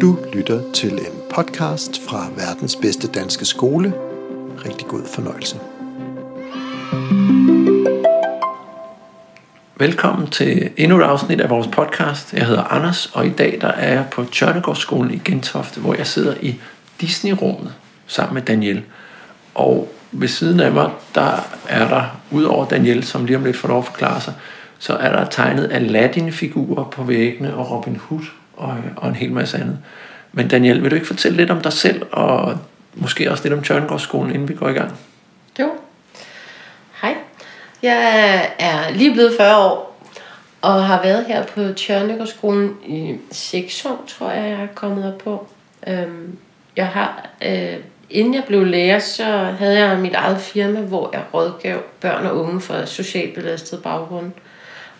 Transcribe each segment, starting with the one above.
Du lytter til en podcast fra verdens bedste danske skole. Rigtig god fornøjelse. Velkommen til endnu et afsnit af vores podcast. Jeg hedder Anders, og i dag der er jeg på Tjørnegårdsskolen i Gentofte, hvor jeg sidder i Disney-rummet sammen med Danielle. Og ved siden af mig, der er der, udover Danielle, som lige om lidt får lov at forklare sig, så er der tegnet Aladdin-figurer på væggene og Robin Hood og en hel masse andet. Men Danielle, vil du ikke fortælle lidt om dig selv, og måske også lidt om Tjørnegårdsskolen, inden vi går i gang? Jo. Hej. Jeg er lige blevet 40 år, og har været her på Tjørnegårdsskolen i 6 år, tror jeg, jeg er kommet op på. Jeg har... Inden jeg blev lærer, så havde jeg mit eget firma, hvor jeg rådgav børn og unge fra socialt belastede baggrunde.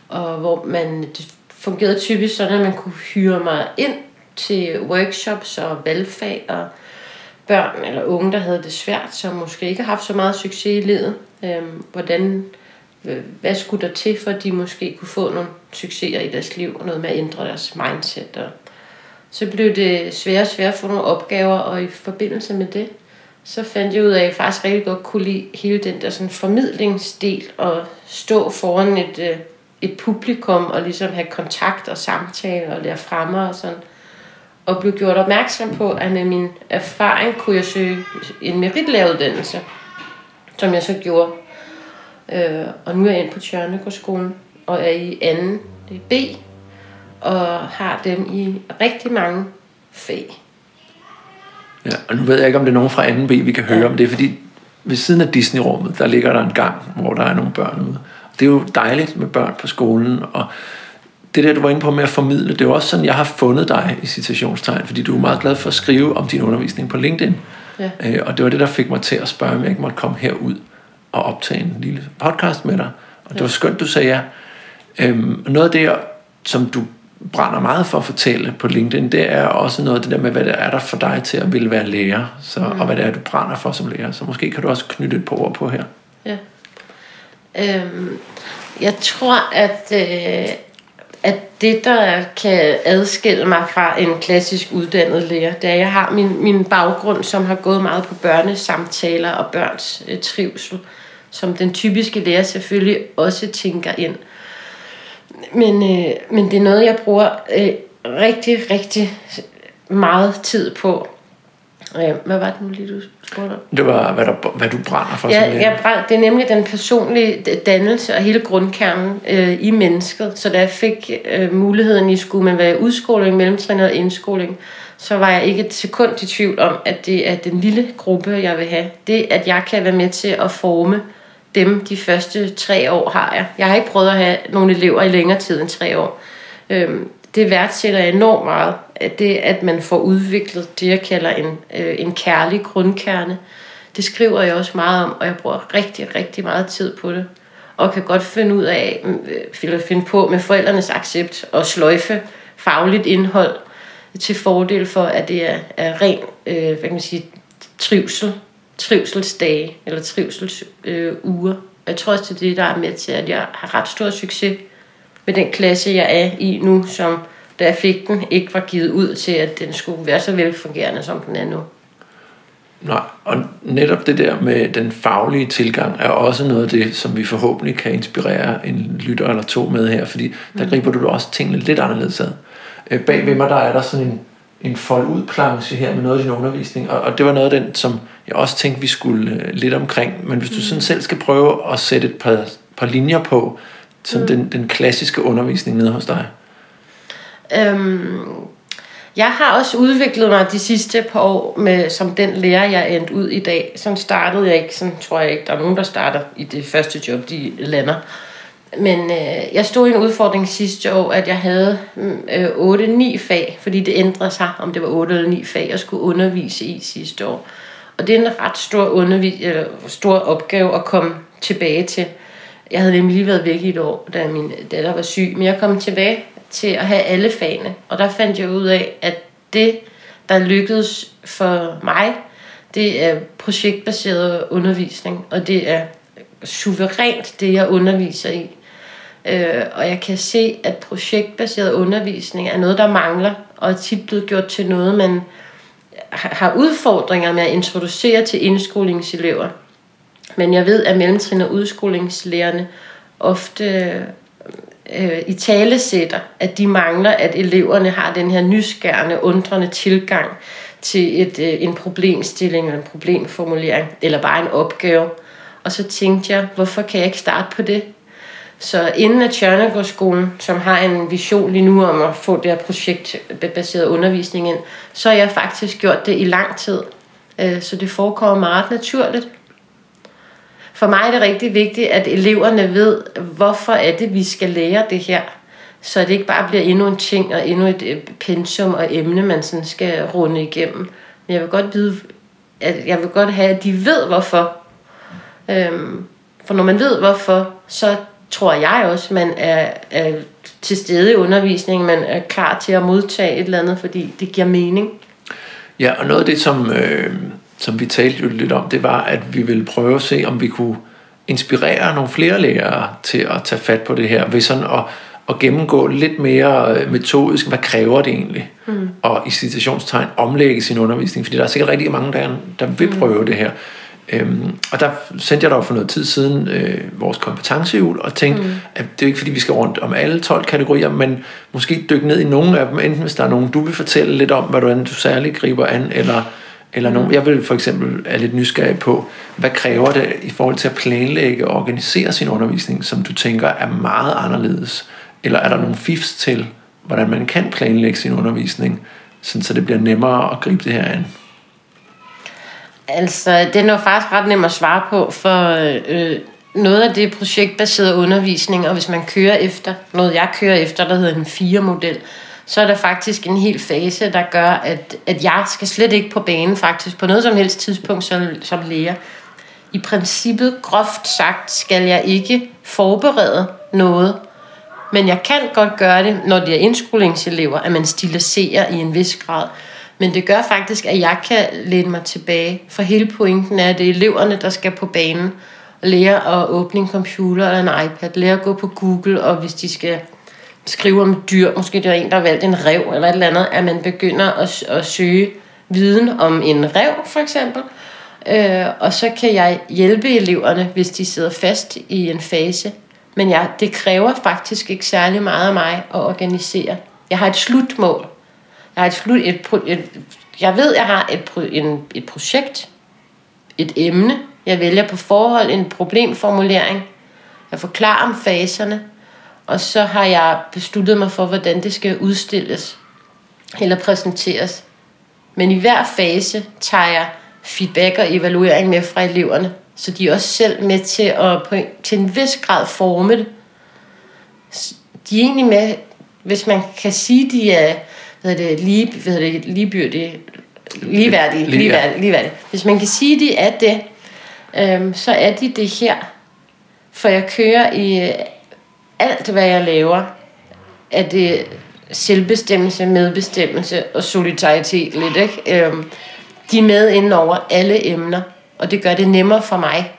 Og hvor det fungerede typisk sådan, at man kunne hyre mig ind til workshops og valgfag, og børn eller unge, der havde det svært, som måske ikke har haft så meget succes i livet. Hvad skulle der til, for at de måske kunne få nogle succeser i deres liv, og noget med at ændre deres mindset. Og så blev det svære og svære at få nogle opgaver, og i forbindelse med det, så fandt jeg ud af, at jeg faktisk rigtig godt kunne lide hele den der sådan formidlingsdel, og stå foran et publikum, og ligesom have kontakt og samtale, og lære fremme og sådan. Og blev gjort opmærksom på, at med min erfaring kunne jeg søge en meritlæreruddannelse, som jeg så gjorde. Og nu er jeg inde på Tjørnegårdsskolen, og er i 2. B, og har dem i rigtig mange fag. Ja, og nu ved jeg ikke, om det er nogen fra 2. B, vi kan høre om det, fordi ved siden af Disney-rummet, der ligger der en gang, hvor der er nogle børn ude. Det er jo dejligt med børn på skolen, og det der, du var inde på med at formidle, det er også sådan, jeg har fundet dig i citationstegn, fordi du er meget glad for at skrive om din undervisning på LinkedIn. Ja. Og det var det, der fik mig til at spørge, om jeg ikke måtte komme herud og optage en lille podcast med dig. Og det var skønt, du sagde ja. Noget af det, som du brænder meget for at fortælle på LinkedIn, det er også noget af det der med, hvad det er der for dig til at ville være lærer, så, og hvad det er, du brænder for som lærer. Så måske kan du også knytte et par ord på her. Ja. Jeg tror, at det, der kan adskille mig fra en klassisk uddannet lærer, det er, at jeg har min baggrund, som har gået meget på børnesamtaler og børns trivsel, som den typiske lærer selvfølgelig også tænker ind. Men det er noget, jeg bruger rigtig, rigtig meget tid på. Hvad var det nu lige, du spurgte om? Det var, hvad du brænder for. Ja, det er nemlig den personlige dannelse og hele grundkernen i mennesket. Så da jeg fik muligheden i, skulle man være i udskoling, mellemtrin og indskoling, så var jeg ikke et sekund i tvivl om, at det er den lille gruppe, jeg vil have. Det, at jeg kan være med til at forme dem de første 3 år har jeg. Jeg har ikke prøvet at have nogle elever i længere tid end 3 år. Det værdsætter jeg enormt meget. Det, at man får udviklet det, jeg kalder en kærlig grundkerne, det skriver jeg også meget om, og jeg bruger rigtig, rigtig meget tid på det. Og kan godt finde på med forældrenes accept og sløjfe fagligt indhold til fordel for, at det er ren trivselsdage eller trivselsuger. Jeg tror også, det er det, der er med til, at jeg har ret stor succes med den klasse, jeg er i nu, som da jeg fik den, ikke var givet ud til, at den skulle være så velfungerende, som den er nu. Nej, og netop det der med den faglige tilgang er også noget af det, som vi forhåbentlig kan inspirere en lytter eller 2 med her, fordi der griber du også tingene lidt anderledes ad. Bag ved mig, der er der sådan en fold-ud-planche her med noget af din undervisning, og det var noget af den, som jeg også tænkte, vi skulle lidt omkring. Men hvis du sådan selv skal prøve at sætte et par linjer på, sådan den klassiske undervisning nede hos dig. Jeg har også udviklet mig de sidste par år som den lærer, jeg endte ud i dag. Sådan startede jeg ikke, sådan tror jeg ikke, der er nogen, der starter i det første job, de lander. Men jeg stod i en udfordring sidste år, at jeg havde 8-9 fag, fordi det ændrede sig, om det var 8 eller 9 fag, jeg skulle undervise i sidste år. Og det er en ret stor opgave at komme tilbage til. Jeg havde nemlig lige været væk i et år, da min datter var syg, men jeg kom tilbage til at have alle fagene. Og der fandt jeg ud af, at det, der lykkedes for mig, det er projektbaseret undervisning, og det er suverænt det, jeg underviser i. Og jeg kan se, at projektbaseret undervisning er noget, der mangler, og er tit blevet gjort til noget, man har udfordringer med at introducere til indskolingselever. Men jeg ved, at mellemtrin- og udskolingslærerne ofte italesætter, at de mangler, at eleverne har den her nysgerrende, undrende tilgang til en problemstilling eller en problemformulering, eller bare en opgave. Og så tænkte jeg, hvorfor kan jeg ikke starte på det? Så inden af Tjørnegårdsskolen, som har en vision lige nu om at få det her projektbaseret undervisning ind, så har jeg faktisk gjort det i lang tid. Så det forekommer meget naturligt. For mig er det rigtig vigtigt, at eleverne ved, hvorfor er det, vi skal lære det her. Så det ikke bare bliver endnu en ting og endnu et pensum og emne, man sådan skal runde igennem. Men jeg vil godt vide, at jeg vil godt have, at de ved hvorfor. For når man ved hvorfor, så tror jeg også, man er til stede i undervisningen, man er klar til at modtage et eller andet, fordi det giver mening. Ja, og noget af det, som vi talte jo lidt om, det var, at vi ville prøve at se, om vi kunne inspirere nogle flere lærere til at tage fat på det her, ved sådan at gennemgå lidt mere metodisk, hvad kræver det egentlig? Og i citationstegn omlægge sin undervisning, fordi der er sikkert rigtig mange, der vil prøve det her. Og der sendte jeg dig for noget tid siden vores kompetencehjul og tænkte, at det er ikke fordi vi skal rundt om alle 12 kategorier, men måske dykke ned i nogle af dem, enten hvis der er nogen du vil fortælle lidt om, hvordan du særligt griber an, eller nogen. Jeg vil for eksempel er lidt nysgerrig på, hvad kræver det i forhold til at planlægge og organisere sin undervisning, som du tænker er meget anderledes, eller er der nogle fifs til, hvordan man kan planlægge sin undervisning, sådan, så det bliver nemmere at gribe det her an? Altså, det er jo faktisk ret nemt at svare på, for noget af det projektbaseret undervisning, og hvis man kører efter, noget jeg kører efter, der hedder en 4-model, så er der faktisk en hel fase, der gør, at jeg skal slet ikke på banen faktisk, på noget som helst tidspunkt som lærer. I princippet, groft sagt, skal jeg ikke forberede noget, men jeg kan godt gøre det, når de er indskolingselever, at man stiliserer i en vis grad. Men det gør faktisk, at jeg kan læne mig tilbage. For hele pointen er, at det er eleverne, der skal på banen og lære at åbne en computer eller en iPad. Lære at gå på Google, og hvis de skal skrive om dyr, måske der er en, der har valgt en ræv eller et eller andet, at man begynder at søge viden om en ræv, for eksempel. Og så kan jeg hjælpe eleverne, hvis de sidder fast i en fase. Men det kræver faktisk ikke særlig meget af mig at organisere. Jeg har et slutmål. Jeg ved, jeg har et projekt, et emne. Jeg vælger på forhånd en problemformulering. Jeg forklarer om faserne, og så har jeg besluttet mig for, hvordan det skal udstilles eller præsenteres. Men i hver fase tager jeg feedback og evaluering med fra eleverne, så de er også selv med til at til en vis grad forme det. De er egentlig med, hvis man kan sige, de er ligeværdige. Hvis man kan sige, at de er det, så er de det her. For jeg kører i alt, hvad jeg laver, er det selvbestemmelse, medbestemmelse og solidaritet lidt, ikke? De er med inden over alle emner, og det gør det nemmere for mig.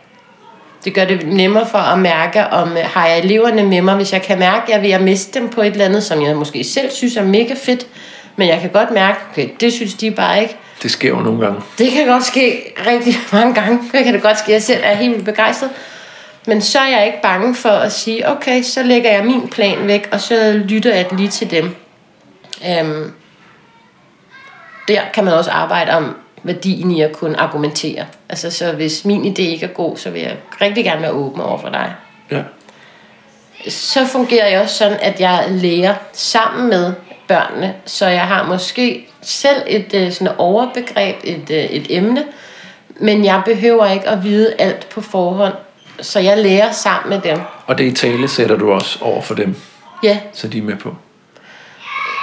Det gør det nemmere for at mærke, om har jeg eleverne med mig. Hvis jeg kan mærke, at jeg vil miste dem på et eller andet, som jeg måske selv synes er mega fedt, men jeg kan godt mærke, okay, det synes de bare ikke. Det sker jo nogle gange. Det kan godt ske rigtig mange gange. Det kan det godt ske, jeg selv er helt begejstret. Men så er jeg ikke bange for at sige, okay, så lægger jeg min plan væk, og så lytter jeg lige til dem. Der kan man også arbejde om værdien i at kunne argumentere. Altså, så hvis min idé ikke er god, så vil jeg rigtig gerne være åben over for dig. Ja. Så fungerer jeg også sådan, at jeg lærer sammen med børnene, så jeg har måske selv et sådan overbegreb, et emne, men jeg behøver ikke at vide alt på forhånd, så jeg lærer sammen med dem. Og det i tale sætter du også over for dem? Ja. Så de er med på?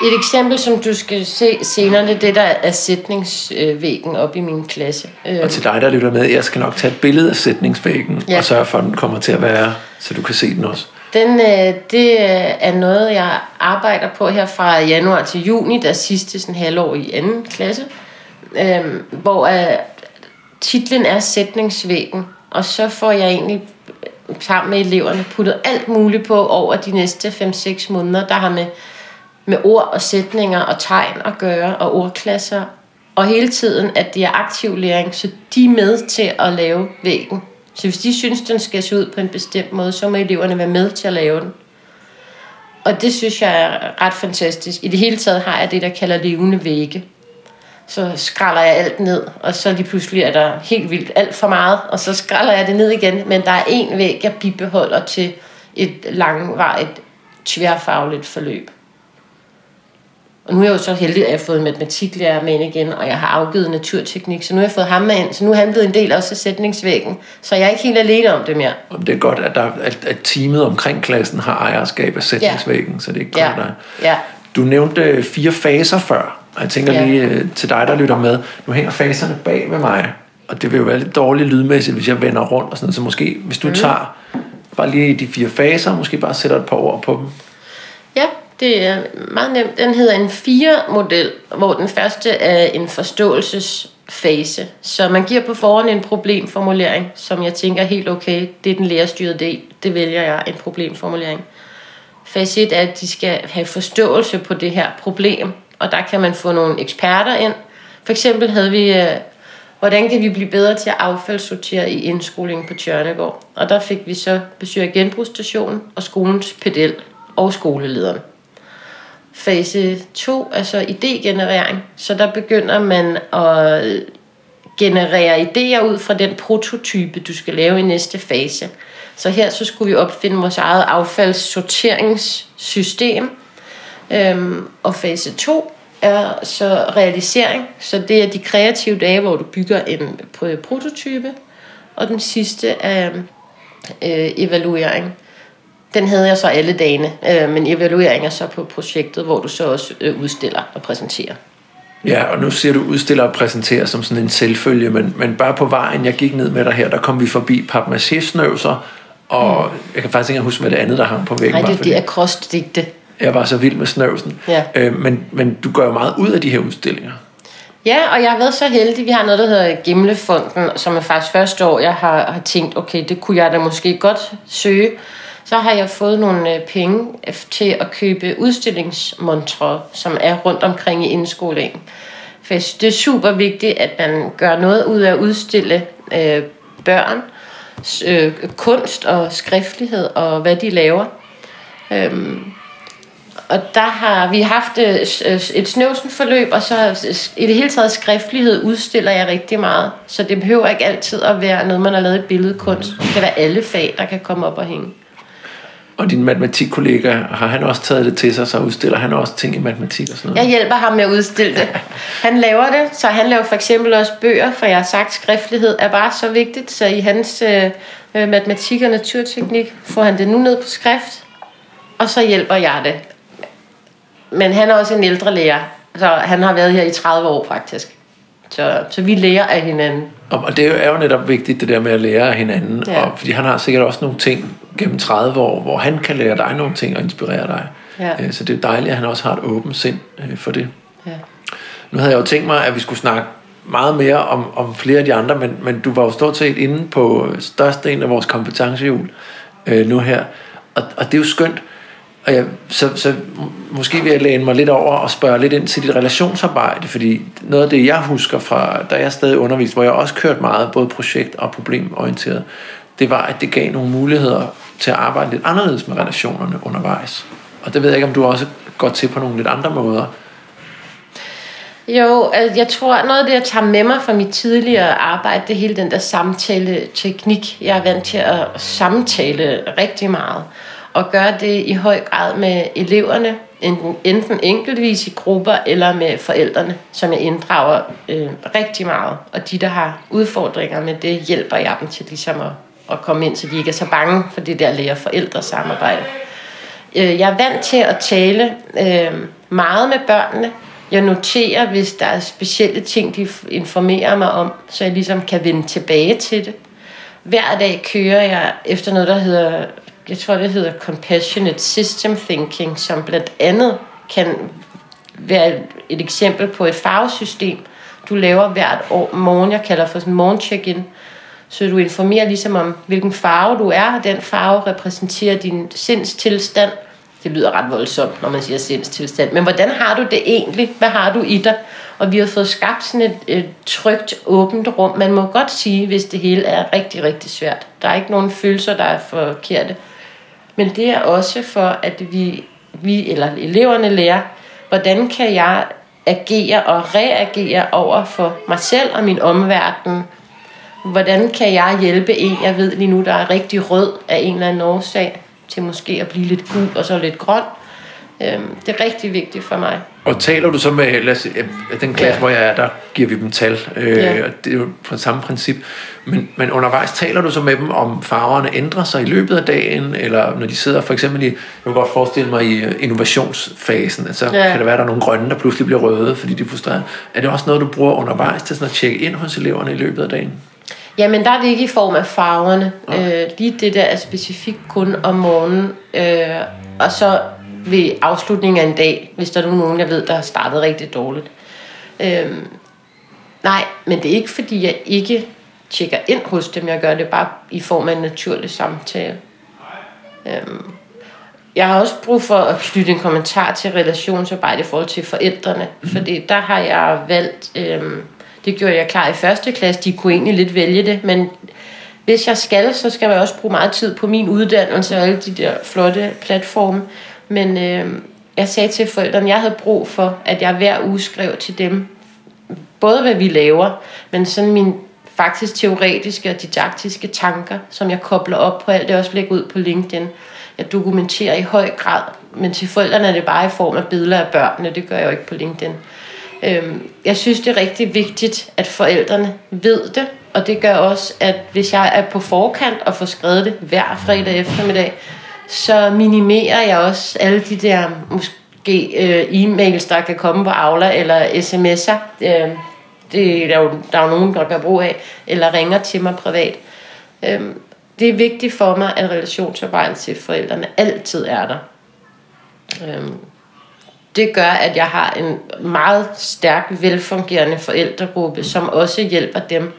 Et eksempel, som du skal se senere, det er det, der er sætningsvæggen oppe i min klasse. Og til dig, der lytter med, jeg skal nok tage et billede af sætningsvæggen, ja, og sørge for, at den kommer til at være, så du kan se den også. Det er noget, jeg arbejder på her fra januar til juni, der sidste sådan halvår i anden klasse, hvor titlen er sætningsvæggen, og så får jeg egentlig sammen med eleverne puttet alt muligt på over de næste 5-6 måneder, der har med ord og sætninger og tegn at gøre, og ordklasser, og hele tiden, at det er aktiv læring, så de er med til at lave væggen. Så hvis de synes, den skal se ud på en bestemt måde, så må eleverne være med til at lave den. Og det synes jeg er ret fantastisk. I det hele taget har jeg det, der kalder levende vægge. Så skralder jeg alt ned, og så lige pludselig er der helt vildt alt for meget, og så skralder jeg det ned igen, men der er en væg, jeg bibeholder til et langvarigt, tværfagligt forløb. Og nu er jeg jo så heldig, at jeg har fået matematiklærer med ind igen, og jeg har afgivet naturteknik, så nu har jeg fået ham med ind, så nu er han blevet en del også af sætningsvæggen, så jeg er ikke helt alene om det mere. Det er godt, at teamet omkring klassen har ejerskab af sætningsvæggen, ja. Så det er godt, ja. Ja. Du nævnte 4 faser før, og jeg tænker lige til dig, der lytter med, nu hænger faserne bag ved mig, og det vil jo være lidt dårligt lydmæssigt, hvis jeg vender rundt og sådan noget, så måske, hvis du tager bare lige de 4 faser, måske bare sætter et par ord på dem. Ja. Det er meget nemt. Den hedder en 4-model, hvor den første er en forståelsesfase. Så man giver på forhånd en problemformulering, som jeg tænker helt okay. Det er den lærerstyrede del. Det vælger jeg, en problemformulering. Fase 1 er, at de skal have forståelse på det her problem, og der kan man få nogle eksperter ind. For eksempel havde vi, hvordan kan vi blive bedre til at affaldssortere i indskolingen på Tjørnegård? Og der fik vi så besøg af genbrugsstationen og skolens pedel og skolelederen. Fase 2 er så idégenerering, så der begynder man at generere idéer ud fra den prototype, du skal lave i næste fase. Så her så skulle vi opfinde vores eget affaldssorteringssystem. Og fase 2 er så realisering, så det er de kreative dage, hvor du bygger en prototype. Og den sidste er evaluering. Den havde jeg så alle dagene, men evalueringer så på projektet, hvor du så også udstiller og præsenterer. Ja, og nu siger du udstiller og præsenterer som sådan en selvfølge, men bare på vejen, jeg gik ned med dig her, der kom vi forbi papmaché-snøvser, og jeg kan faktisk ikke huske, hvad det andet, der hang på væggen. Nej, det er krostdigte. Jeg var så vild med snøvsen. Ja. Men du gør jo meget ud af de her udstillinger. Ja, og jeg har været så heldig, vi har noget, der hedder Gemlefonden, som er faktisk første år, jeg har tænkt, okay, det kunne jeg da måske godt søge. Så har jeg fået nogle penge til at købe udstillingsmontre, som er rundt omkring i indskolingen. For det er super vigtigt, at man gør noget ud af at udstille børn, kunst og skriftlighed og hvad de laver. Og der har vi haft et snøvsenforløb, og så i det hele taget skriftlighed udstiller jeg rigtig meget. Så det behøver ikke altid at være noget, man har lavet i billedkunst. Det kan være alle fag, der kan komme op og hænge. Og din matematikkollega, har han også taget det til sig, så udstiller han også ting i matematik og sådan noget? Jeg hjælper ham med at udstille det. Han laver det, så han laver for eksempel også bøger, for jeg har sagt, skriftlighed er bare så vigtigt, så i hans matematik og naturteknik får han det nu ned på skrift, og så hjælper jeg det. Men han er også en ældre lærer, så han har været her i 30 år faktisk. Så vi lærer af hinanden. Og det er jo netop vigtigt, det der med at lære af hinanden. Ja. Og, fordi han har sikkert også nogle ting gennem 30 år, hvor han kan lære dig nogle ting og inspirere dig. Ja. Så det er dejligt, at han også har et åbent sind for det. Ja. Nu havde jeg jo tænkt mig, at vi skulle snakke meget mere om flere af de andre, men du var jo stort set inde på størstedelen af vores kompetencehjul nu her. Og det er jo skønt. Og så måske vil jeg læne mig lidt over og spørge lidt ind til dit relationsarbejde, fordi noget af det, jeg husker fra, da jeg stadig underviste, hvor jeg også kørte meget, både projekt- og problemorienteret, det var, at det gav nogle muligheder til at arbejde lidt anderledes med relationerne undervejs. Og det ved jeg ikke, om du også går til på nogle lidt andre måder. Jo, jeg tror, noget af det, jeg tager med mig fra mit tidligere arbejde, det er hele den der samtaleteknik. Jeg er vant til at samtale rigtig meget. Og gøre det i høj grad med eleverne, enten enkeltvis i grupper eller med forældrene, som jeg inddrager rigtig meget. Og de, der har udfordringer med det, hjælper jeg dem til ligesom at komme ind, så de ikke er så bange for det der lærer-forældre-samarbejde. Jeg er vant til at tale meget med børnene. Jeg noterer, hvis der er specielle ting, de informerer mig om, så jeg ligesom kan vende tilbage til det. Hver dag kører jeg efter noget, der hedder... Jeg tror, det hedder compassionate system thinking, som blandt andet kan være et eksempel på et farvesystem, du laver hvert år morgen. Jeg kalder for sådan en morgen check-in, Så du informerer ligesom om, hvilken farve du er, og den farve repræsenterer din sindstilstand. Det lyder ret voldsomt, når man siger sindstilstand. Men hvordan har du det egentlig? Hvad har du i dig? Og vi har fået skabt sådan et trygt, åbent rum. Man må godt sige, hvis det hele er rigtig, rigtig svært. Der er ikke nogen følelser, der er forkerte. Men det er også for, at vi eller eleverne lærer, hvordan kan jeg agere og reagere over for mig selv og min omverden. Hvordan kan jeg hjælpe en, jeg ved lige nu, der er rigtig rød af en eller anden årsag, til måske at blive lidt gul og så lidt grøn. Det er rigtig vigtigt for mig. Og taler du så med, lad os, den klasse, ja, hvor jeg er, der giver vi dem tal. Ja. Det er jo fra samme princip. Men undervejs taler du så med dem, om farverne ændrer sig i løbet af dagen, eller når de sidder for eksempel i, jeg kan godt forestille mig, i innovationsfasen, så altså, ja, kan det være, der er nogle grønne, der pludselig bliver røde, fordi de er frustrerede. Er det også noget, du bruger undervejs til sådan at tjekke ind hos eleverne i løbet af dagen? Jamen, der er det ikke i form af farverne. Okay. Lige det der er specifikt kun om morgenen. Og så ved afslutningen af en dag, hvis der er nogen, jeg ved, der har startet rigtig dårligt. Nej, men det er ikke, fordi jeg ikke tjekker ind hos dem. Jeg gør det bare i form af en naturlig samtale. Jeg har også brug for at knytte en kommentar til relationsarbejde i forhold til forældrene. Fordi der har jeg valgt... det gjorde jeg klar i første klasse. De kunne egentlig lidt vælge det, men hvis jeg skal, så skal jeg også bruge meget tid på min uddannelse og alle de der flotte platforme. Men jeg sagde til forældrene, jeg havde brug for, at jeg hver uge skrev til dem, både hvad vi laver, men sådan mine faktisk teoretiske og didaktiske tanker, som jeg kobler op på alt det, også lægger ud på LinkedIn. Jeg dokumenterer i høj grad, men til forældrene er det bare i form af billeder af børnene, det gør jeg jo ikke på LinkedIn. Jeg synes, det er rigtig vigtigt, at forældrene ved det, og det gør også, at hvis jeg er på forkant og får skrevet det hver fredag eftermiddag, så minimerer jeg også alle de der måske e-mails, der kan komme på Aula eller sms'er. Der er jo nogen, der gør brug af, eller ringer til mig privat. Det er vigtigt for mig, at relationsarbejdet til forældrene altid er der. Det gør, at jeg har en meget stærk, velfungerende forældregruppe, som også hjælper dem,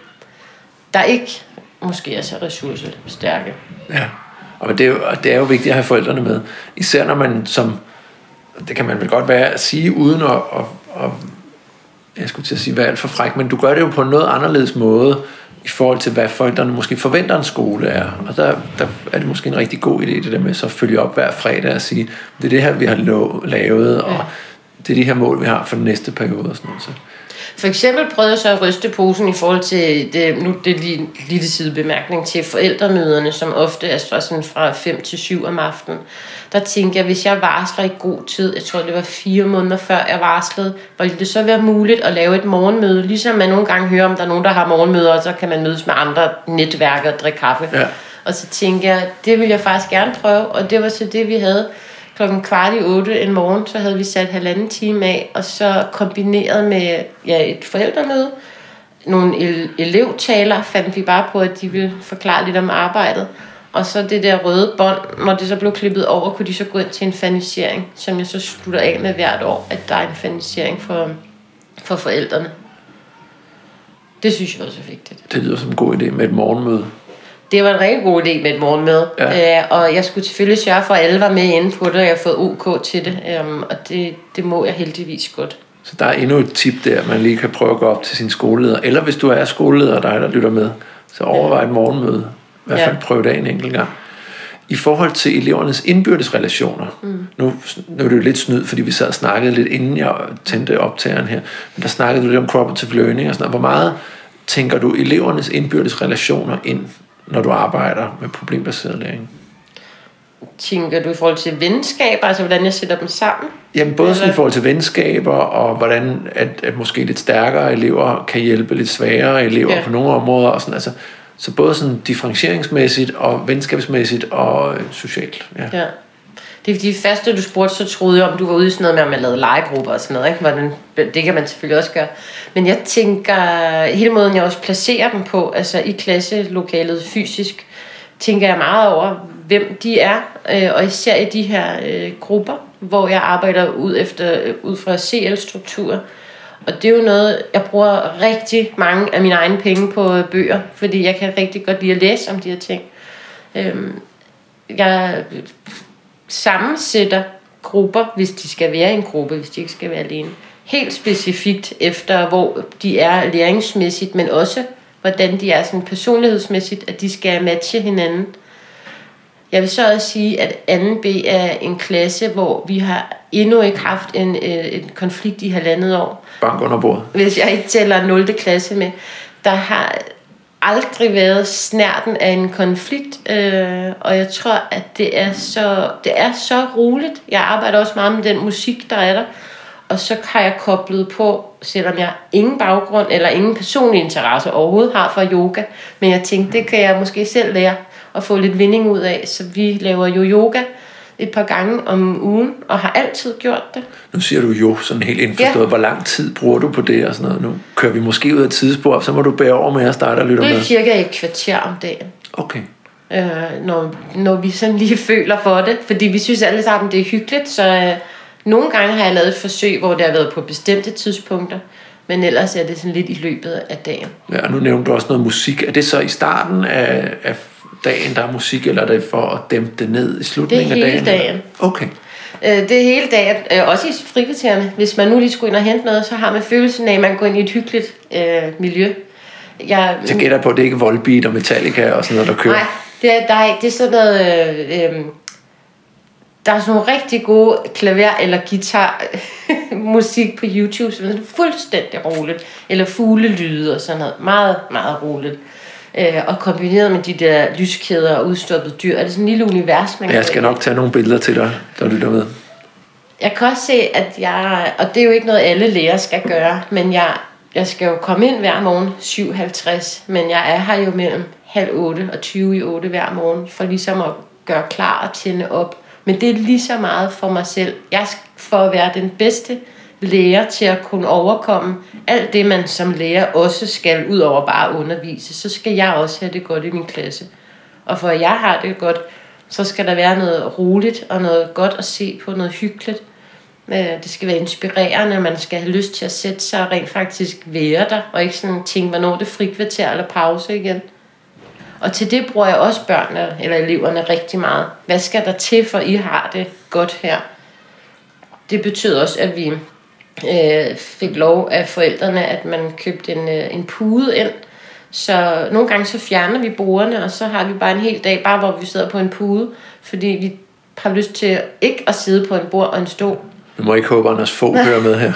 der ikke måske er så ressourcestærke. Ja, og det er jo vigtigt at have forældrene med. Især når man som, det kan man vel godt være at sige, uden at jeg skulle til at sige, hvad er alt for fræk, men du gør det jo på en noget anderledes måde, i forhold til, hvad forældrene måske forventer en skole er. Og der er det måske en rigtig god idé, det der med så at følge op hver fredag og sige, det er det her, vi har lavet, og det er de her mål, vi har for den næste periode og sådan noget. Så. For eksempel prøvede jeg så at ryste posen i forhold til, det er lige en lille sidebemærkning til forældremøderne, som ofte er fra 5 til 7 om aftenen. Der tænkte jeg, hvis jeg varsler i god tid, jeg tror det var 4 måneder før jeg varslede, ville det så være muligt at lave et morgenmøde, ligesom man nogle gange hører, om der er nogen, der har morgenmøder, og så kan man mødes med andre netværk og drikke kaffe. Ja. Og så tænkte jeg, det ville jeg faktisk gerne prøve, og det var så det, vi havde. Klokken 7:15 en morgen, så havde vi sat 1,5 time af, og så kombineret med et forældremøde, nogle elevtaler, fandt vi bare på, at de ville forklare lidt om arbejdet. Og så det der røde bånd, når det så blev klippet over, kunne de så gå ind til en fanisering, som jeg så slutter af med hvert år, at der er en fanisering for forældrene. Det synes jeg også er vigtigt. Det lyder som en god idé med et morgenmøde. Det var en rigtig god idé med et morgenmøde, ja. Og jeg skulle selvfølgelig sørge for, at alle var med inde på det, og jeg har fået OK til det, og det må jeg heldigvis godt. Så der er endnu et tip der, man lige kan prøve at gå op til sin skoleleder, eller hvis du er skoleleder og dig, der lytter med, så overvej et morgenmøde. I hvert fald prøv det en enkelt gang. I forhold til elevernes indbyrdes relationer, nu er det jo lidt snyd, fordi vi sad og snakkede lidt, inden jeg tændte optageren her, men der snakkede du lidt om cooperative learning og sådan noget. Hvor meget tænker du elevernes indbyrdes relationer ind, når du arbejder med problembaseret læring? Tænker du i forhold til venskaber, altså hvordan jeg sætter dem sammen? Jamen både i forhold til venskaber, og hvordan at måske lidt stærkere elever kan hjælpe lidt svagere elever på nogle områder, og sådan, altså, så både sådan differentieringsmæssigt, og venskabsmæssigt, og socialt. Ja. Det er fordi første, du spurgte, så troede jeg, om du var ude i sådan noget med, om jeg lavede legegrupper og sådan noget, ikke? Hvordan, det kan man selvfølgelig også gøre. Men jeg tænker, hele måden jeg også placerer dem på, altså i klasselokalet fysisk, tænker jeg meget over, hvem de er, og især i de her grupper, hvor jeg arbejder ud fra CL-strukturer. Og det er jo noget, jeg bruger rigtig mange af mine egne penge på bøger, fordi jeg kan rigtig godt lide at læse om de her ting. Jeg sammensætter grupper, hvis de skal være en gruppe, hvis de ikke skal være alene. Helt specifikt efter, hvor de er læringsmæssigt, men også hvordan de er sådan personlighedsmæssigt, at de skal matche hinanden. Jeg vil så også sige, at 2B er en klasse, hvor vi har endnu ikke haft en konflikt i 1,5 år. Bank under bordet. Hvis jeg ikke tæller 0. klasse med. Der har aldrig været snærten af en konflikt, og jeg tror, at det er så roligt. Jeg arbejder også meget med den musik, der er der. Og så har jeg koblet på, selvom jeg ingen baggrund eller ingen personlig interesse overhovedet har for yoga. Men jeg tænkte, det kan jeg måske selv lære og få lidt vinding ud af. Så vi laver jo yoga et par gange om ugen, og har altid gjort det. Nu siger du jo sådan helt indforstået, Hvor lang tid bruger du på det og sådan noget. Nu kører vi måske ud af tidsspor, så må du bære over med at starte og lytte med. Det er cirka 1 kvarter om dagen. Okay. Når vi sådan lige føler for det, fordi vi synes alle sammen, det er hyggeligt, så... Nogle gange har jeg lavet et forsøg, hvor det har været på bestemte tidspunkter, men ellers er det sådan lidt i løbet af dagen. Ja, og nu nævnte du også noget musik. Er det så i starten af dagen, der er musik, eller er det for at dæmpe det ned i slutningen af dagen? Det er hele dagen. Okay. Det er hele dagen, også i frikvartererne. Hvis man nu lige skulle ind og hente noget, så har man følelsen af, at man går ind i et hyggeligt miljø. Så gætter på, at det ikke er Volbeat og Metallica og sådan noget, der kører? Nej, det er sådan noget... Der er sådan nogle rigtig gode klaver- eller guitar-musik på YouTube, som er fuldstændig roligt. Eller fuglelyde og sådan noget. Meget, meget roligt. Og kombineret med de der lyskæder og udstoppede dyr. Er det sådan et lille univers, man kan... Jeg skal nok tage nogle billeder til dig, der lytter med. Jeg kan også se, at jeg... Og det er jo ikke noget, alle læger skal gøre. Men jeg skal jo komme ind hver morgen 7.50. Men jeg er her jo mellem 7:30 og 7:40 hver morgen. For ligesom at gøre klar og tænde op. Men det er lige så meget for mig selv. Jeg skal for at være den bedste lærer til at kunne overkomme alt det, man som lærer også skal, ud over bare at undervise, så skal jeg også have det godt i min klasse. Og for at jeg har det godt, så skal der være noget roligt og noget godt at se på, noget hyggeligt. Det skal være inspirerende, man skal have lyst til at sætte sig og rent faktisk være der, og ikke sådan tænke, hvornår det er frikvarter eller pause igen. Og til det bruger jeg også børnene eller eleverne rigtig meget. Hvad skal der til, for I har det godt her? Det betød også, at vi fik lov af forældrene, at man købte en pude ind. Så nogle gange så fjerner vi bordene, og så har vi bare en hel dag, bare hvor vi sidder på en pude. Fordi vi har lyst til ikke at sidde på en bord og en stol. Du må ikke håbe, at Anders Fogh hører med her.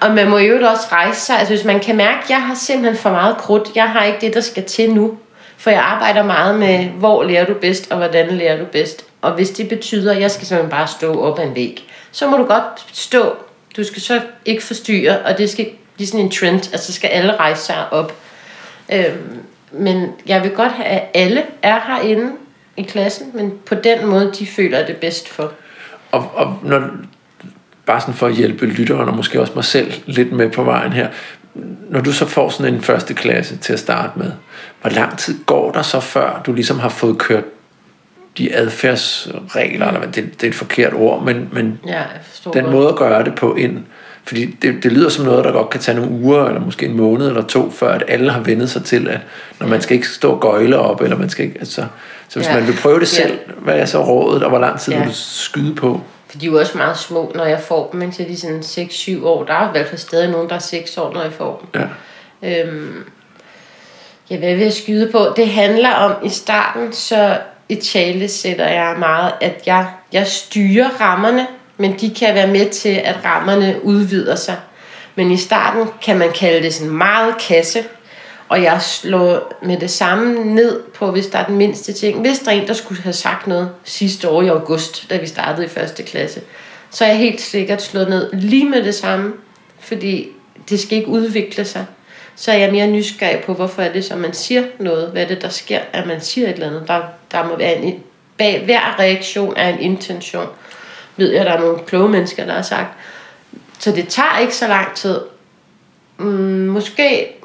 Og man må jo også rejse sig. Altså hvis man kan mærke, at jeg har simpelthen for meget krudt. Jeg har ikke det, der skal til nu. For jeg arbejder meget med, hvor lærer du bedst, og hvordan lærer du bedst. Og hvis det betyder, at jeg skal simpelthen bare stå op ad en væg, så må du godt stå. Du skal så ikke forstyrre, og det skal blive sådan en trend. Altså, så skal alle rejse sig op. Men jeg vil godt have, at alle er herinde i klassen, men på den måde, de føler det bedst for. Og når, bare sådan for at hjælpe lytteren, og måske også mig selv lidt med på vejen her, når du så får sådan en første klasse til at starte med, hvor lang tid går der så, før du ligesom har fået kørt de adfærdsregler, eller det er et forkert ord, men ja, den måde at gøre det på ind, fordi det lyder som noget, der godt kan tage nogle uger, eller måske en måned eller 2, før at alle har vendet sig til, at når man skal ikke stå og gøjle op, eller man skal ikke, altså, så hvis man vil prøve det selv, hvad er så rådet, og hvor lang tid vil du skyde på? For de er jo også meget små, når jeg får dem, indtil de er sådan 6-7 år. Der er i hvert fald stadig nogen, der er 6 år, når jeg får dem. Ja. Hvad vil jeg skyde på? Det handler om, i starten, så i tale sætter jeg meget, at jeg styrer rammerne, men de kan være med til, at rammerne udvider sig. Men i starten kan man kalde det sådan meget kasse, og jeg slår med det samme ned på, hvis der er den mindste ting. Hvis der er en, der skulle have sagt noget sidste år i august, da vi startede i 1. klasse, så er jeg helt sikkert slået ned lige med det samme, fordi det skal ikke udvikle sig. Så er jeg mere nysgerrig på, hvorfor er det så, man siger noget, hvad er det, der sker, at man siger et eller andet. Der må være bag hver reaktion er en intention. Ved jeg, der er nogle kloge mennesker, der har sagt. Så det tager ikke så lang tid.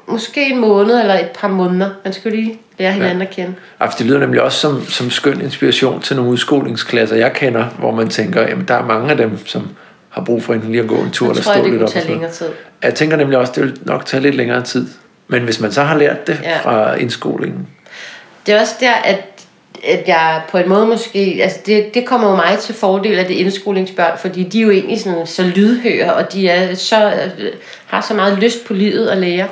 Måske en måned eller et par måneder. Man skal jo lige lære hinanden at kende. Ja, det lyder nemlig også som skøn inspiration til nogle udskolingsklasser, jeg kender, hvor man tænker, jamen der er mange af dem, som har brug for enten lige at gå en tur eller stå lidt op. Jeg tror, det kunne tage længere tid. Jeg tænker nemlig også, det vil nok tage lidt længere tid. Men hvis man så har lært det fra indskolingen. Det er også der, at jeg på en måde måske... Altså det kommer jo mig til fordel af det indskolingsbørn, fordi de er jo egentlig sådan, så lydhøre, og de er har så meget lyst på livet at lære.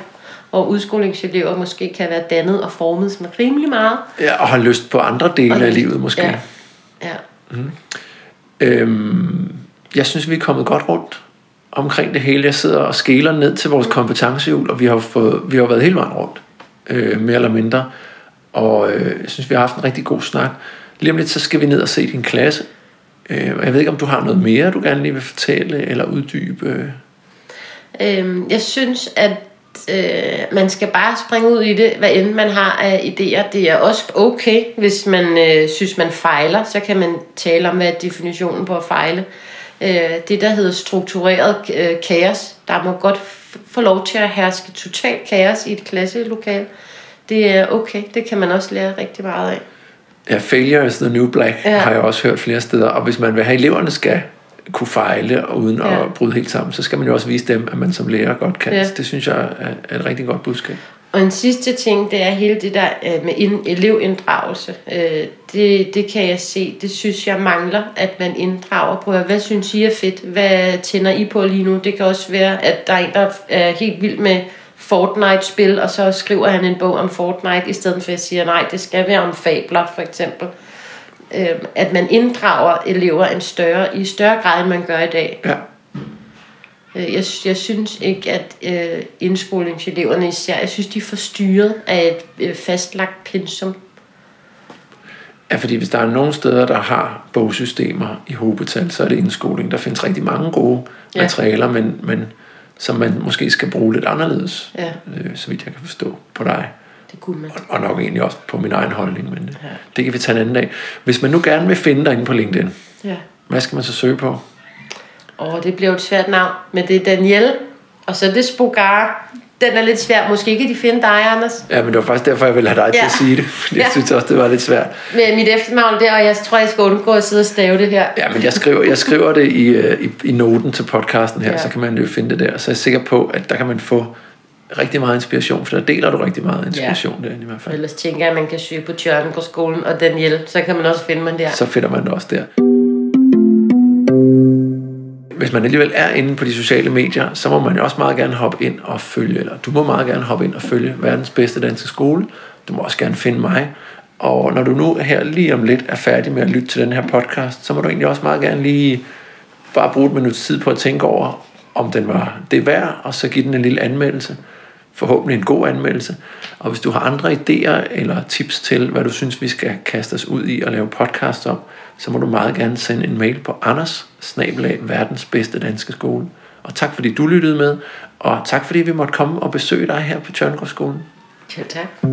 Og udskolingselever måske kan være dannet og formet sådan rimelig meget. Ja, og har lyst på andre dele af livet måske. Ja. Mm. Jeg synes, vi er kommet godt rundt omkring det hele. Jeg sidder og skæler ned til vores kompetencehjul, og vi har været hele vejen rundt, mere eller mindre. Og jeg synes, vi har haft en rigtig god snak. Lige om lidt, så skal vi ned og se din klasse. Jeg ved ikke, om du har noget mere, du gerne lige vil fortælle eller uddybe? Jeg synes, at man skal bare springe ud i det, hvad end man har af idéer. Det er også okay, hvis man synes, man fejler. Så kan man tale om, hvad definitionen på at fejle. Det, der hedder struktureret kaos. Der må godt få lov til at herske total kaos i et klasselokale. Det er okay. Det kan man også lære rigtig meget af. Ja, failure is the new black, har jeg også hørt flere steder. Og hvis man vil have, eleverne skal kunne fejle, og uden at bryde helt sammen, så skal man jo også vise dem, at man som lærer godt kan. Det synes jeg er et rigtig godt budskab. Og en sidste ting, det er hele det der med elevinddragelse. Det kan jeg se. Det synes jeg mangler, at man inddrager på. Hvad synes I er fedt? Hvad tænder I på lige nu? Det kan også være, at der er en, der er helt vild med Fortnite-spil, og så skriver han en bog om Fortnite, i stedet for at sige, nej, det skal være om fabler, for eksempel. At man inddrager elever i større grad, end man gør i dag. Ja. Jeg synes ikke, at indskolingseleverne især, jeg synes, de er forstyrret af et fastlagt pensum. Ja, fordi hvis der er nogle steder, der har bogsystemer i hovedbetal, så er det indskoling. Der findes rigtig mange gode materialer, men som man måske skal bruge lidt anderledes, så vidt jeg kan forstå på dig. Det kunne man. Og nok egentlig også på min egen holdning, men det kan vi tage en anden dag. Hvis man nu gerne vil finde dig inde på LinkedIn, hvad skal man så søge på? Det bliver jo et svært navn, men det er Danielle, og så er det Spogar. Den er lidt svær. Måske kan de finde dig, Anders. Ja, men det var faktisk derfor, jeg ville have dig til at sige det. Fordi jeg synes også, det var lidt svært. Med mit efternavn der, og jeg tror, jeg skal undgå at sidde og stave det her. Ja, men jeg skriver det i noten til podcasten her, så kan man jo finde det der. Så jeg er sikker på, at der kan man få rigtig meget inspiration, for der deler du rigtig meget inspiration derinde i hvert fald. Ellers tænker jeg, at man kan søge på Tjørnegårdsskolen og Danielle, så kan man også finde mig der. Så finder man det også der. Hvis man alligevel er inde på de sociale medier, så må man jo også meget gerne hoppe ind og følge, eller du må meget gerne hoppe ind og følge Verdens Bedste Danske Skole. Du må også gerne finde mig. Og når du nu her lige om lidt er færdig med at lytte til den her podcast, så må du egentlig også meget gerne lige bare bruge et minut tid på at tænke over, om den var det værd, og så give den en lille anmeldelse. Forhåbentlig en god anmeldelse. Og hvis du har andre idéer eller tips til, hvad du synes, vi skal kaste os ud i og lave podcast om, så må du meget gerne sende en mail på anders@verdensbedstedanskeskole. Og tak fordi du lyttede med, og tak fordi vi måtte komme og besøge dig her på Tjørnegårdsskolen. Ja, tak.